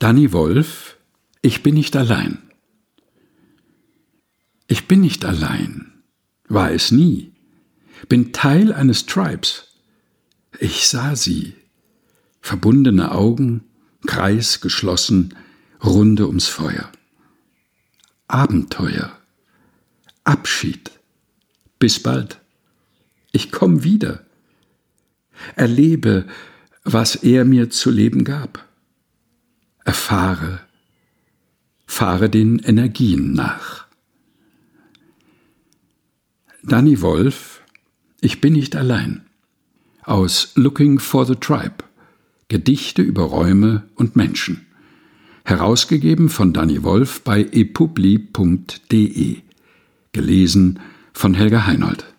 Danny Wolf, ich bin nicht allein. Ich bin nicht allein, war es nie, bin Teil eines Tribes. Ich sah sie, verbundene Augen, Kreis geschlossen, Runde ums Feuer. Abenteuer, Abschied, bis bald, ich komm wieder, erlebe, was er mir zu leben gab. Erfahre, fahre den Energien nach. Danny Wolf, ich bin nicht allein. Aus Looking for the Tribe, Gedichte über Räume und Menschen. Herausgegeben von Danny Wolf bei epubli.de. Gelesen von Helga Heinold.